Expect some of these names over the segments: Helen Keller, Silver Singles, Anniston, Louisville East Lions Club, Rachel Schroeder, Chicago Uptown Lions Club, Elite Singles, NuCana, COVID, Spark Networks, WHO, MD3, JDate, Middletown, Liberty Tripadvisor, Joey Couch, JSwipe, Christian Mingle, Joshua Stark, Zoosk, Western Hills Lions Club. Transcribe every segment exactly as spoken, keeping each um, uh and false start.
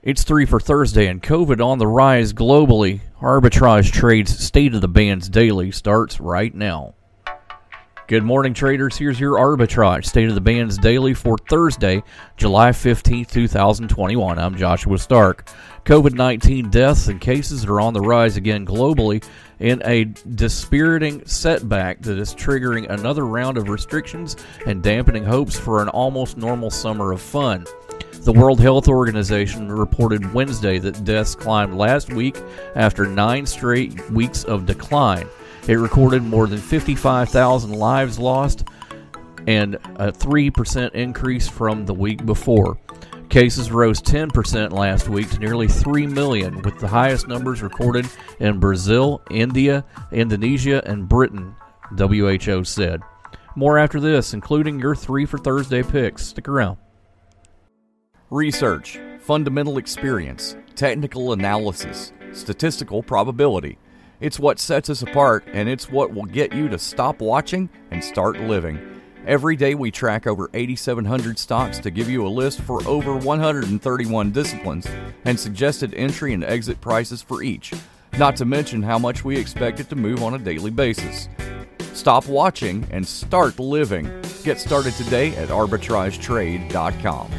It's three for Thursday, and COVID on the rise globally. Arbitrage Trade's State of the Bands Daily starts right now. Good morning, traders. Here's your Arbitrage State of the Bands Daily for Thursday, July fifteenth, twenty twenty-one. I'm Joshua Stark. COVID nineteen deaths and cases are on the rise again globally in a dispiriting setback that is triggering another round of restrictions and dampening hopes for an almost normal summer of fun. The World Health Organization reported Wednesday that deaths climbed last week after nine straight weeks of decline. It recorded more than fifty-five thousand lives lost and a three percent increase from the week before. Cases rose ten percent last week to nearly three million, with the highest numbers recorded in Brazil, India, Indonesia, and Britain, W H O said. More after this, including your three for Thursday picks. Stick around. Research, fundamental experience, technical analysis, statistical probability. It's what sets us apart, and it's what will get you to stop watching and start living. Every day we track over eighty-seven hundred stocks to give you a list for over one hundred thirty-one disciplines and suggested entry and exit prices for each, not to mention how much we expect it to move on a daily basis. Stop watching and start living. Get started today at arbitrage trade dot com.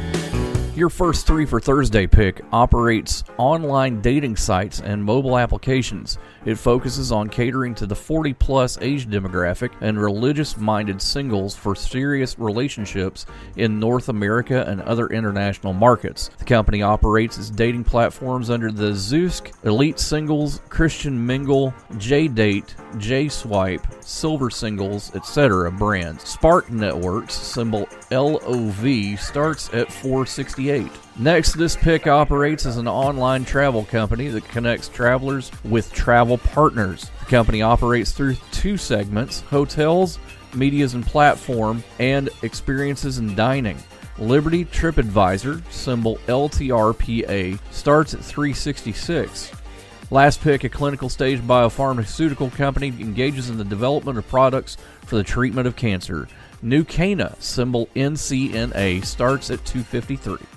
Your first three for Thursday pick operates online dating sites and mobile applications. It focuses on catering to the forty-plus age demographic and religious-minded singles for serious relationships in North America and other international markets. The company operates its dating platforms under the Zoosk, Elite Singles, Christian Mingle, JDate, JSwipe, Silver Singles, et cetera brands. Spark Networks, symbol L O V, starts at four dollars and sixty-eight cents. Next, this pick operates as an online travel company that connects travelers with travel partners. The company operates through two segments: hotels, medias and platform, and experiences and dining. Liberty Tripadvisor, symbol L T R P A, starts at three dollars and sixty-six cents. Last pick, a clinical stage biopharmaceutical company engages in the development of products for the treatment of cancer. NuCana, symbol N C N A, starts at two dollars and fifty-three cents.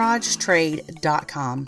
trade dot com.